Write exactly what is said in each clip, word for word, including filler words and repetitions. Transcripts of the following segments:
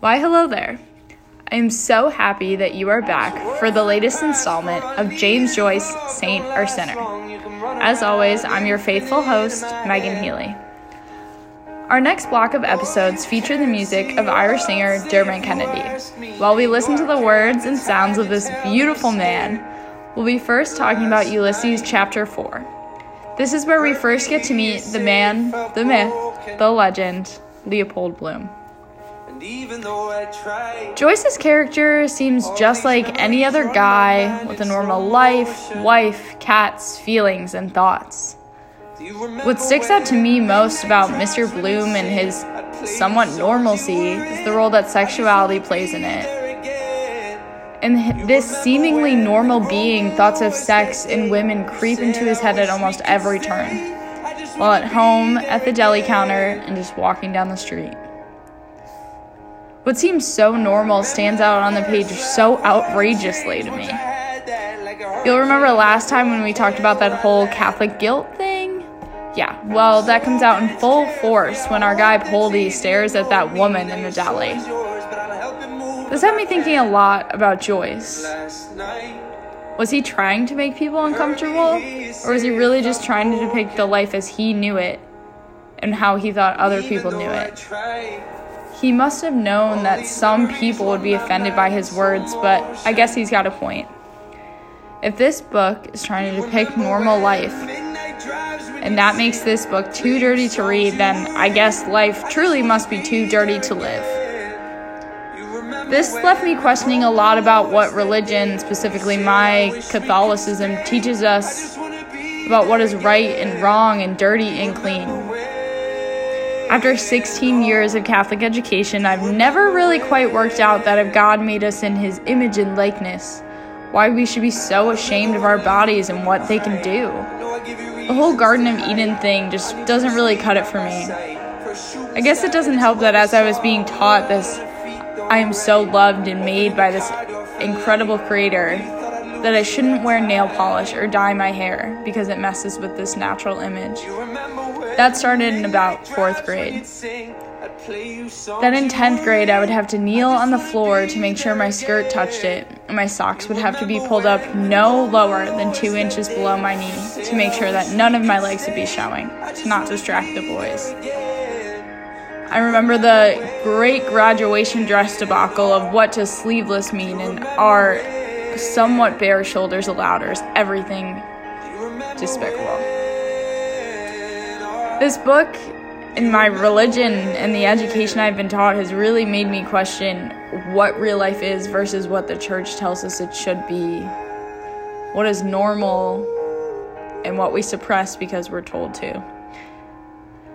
Why, hello there. I am so happy that you are back for the latest installment of James Joyce, Saint or Sinner. As always, I'm your faithful host, Megan Healy. Our next block of episodes feature the music of Irish singer Dermot Kennedy. While we listen to the words and sounds of this beautiful man, we'll be first talking about Ulysses chapter four. This is where we first get to meet the man, the myth, the legend, Leopold Bloom. Joyce's character seems just like any other guy with a normal life, wife, cats, feelings, and thoughts. What sticks out to me most about Mister Bloom and his somewhat normalcy is the role that sexuality plays in it. And this seemingly normal being, thoughts of sex and women creep into his head at almost every turn, while at home, at the deli counter, and just walking down the street. What seems so normal stands out on the page so outrageously to me. You'll remember last time when we talked about that whole Catholic guilt thing? Yeah, well, that comes out in full force when our guy Poldy stares at that woman in the deli. This had me thinking a lot about Joyce. Was he trying to make people uncomfortable? Or was he really just trying to depict the life as he knew it and how he thought other people knew it? He must have known that some people would be offended by his words, but I guess he's got a point. If this book is trying to depict normal life, and that makes this book too dirty to read, then I guess life truly must be too dirty to live. This left me questioning a lot about what religion, specifically my Catholicism, teaches us about what is right and wrong and dirty and clean. After sixteen years of Catholic education, I've never really quite worked out that if God made us in his image and likeness, why we should be so ashamed of our bodies and what they can do. The whole Garden of Eden thing just doesn't really cut it for me. I guess it doesn't help that as I was being taught this, I am so loved and made by this incredible creator, that I shouldn't wear nail polish or dye my hair because it messes with this natural image. That started in about fourth grade. Then in tenth grade, I would have to kneel on the floor to make sure my skirt touched it, and my socks would have to be pulled up no lower than two inches below my knee to make sure that none of my legs would be showing, to not distract the boys. I remember the great graduation dress debacle of what does sleeveless mean and are somewhat bare shoulders allowed, or is everything despicable. This book and my religion and the education I've been taught has really made me question what real life is versus what the church tells us it should be. What is normal and what we suppress because we're told to.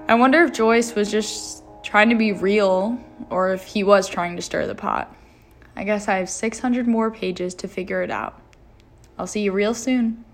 I wonder if Joyce was just trying to be real or if he was trying to stir the pot. I guess I have six hundred more pages to figure it out. I'll see you real soon.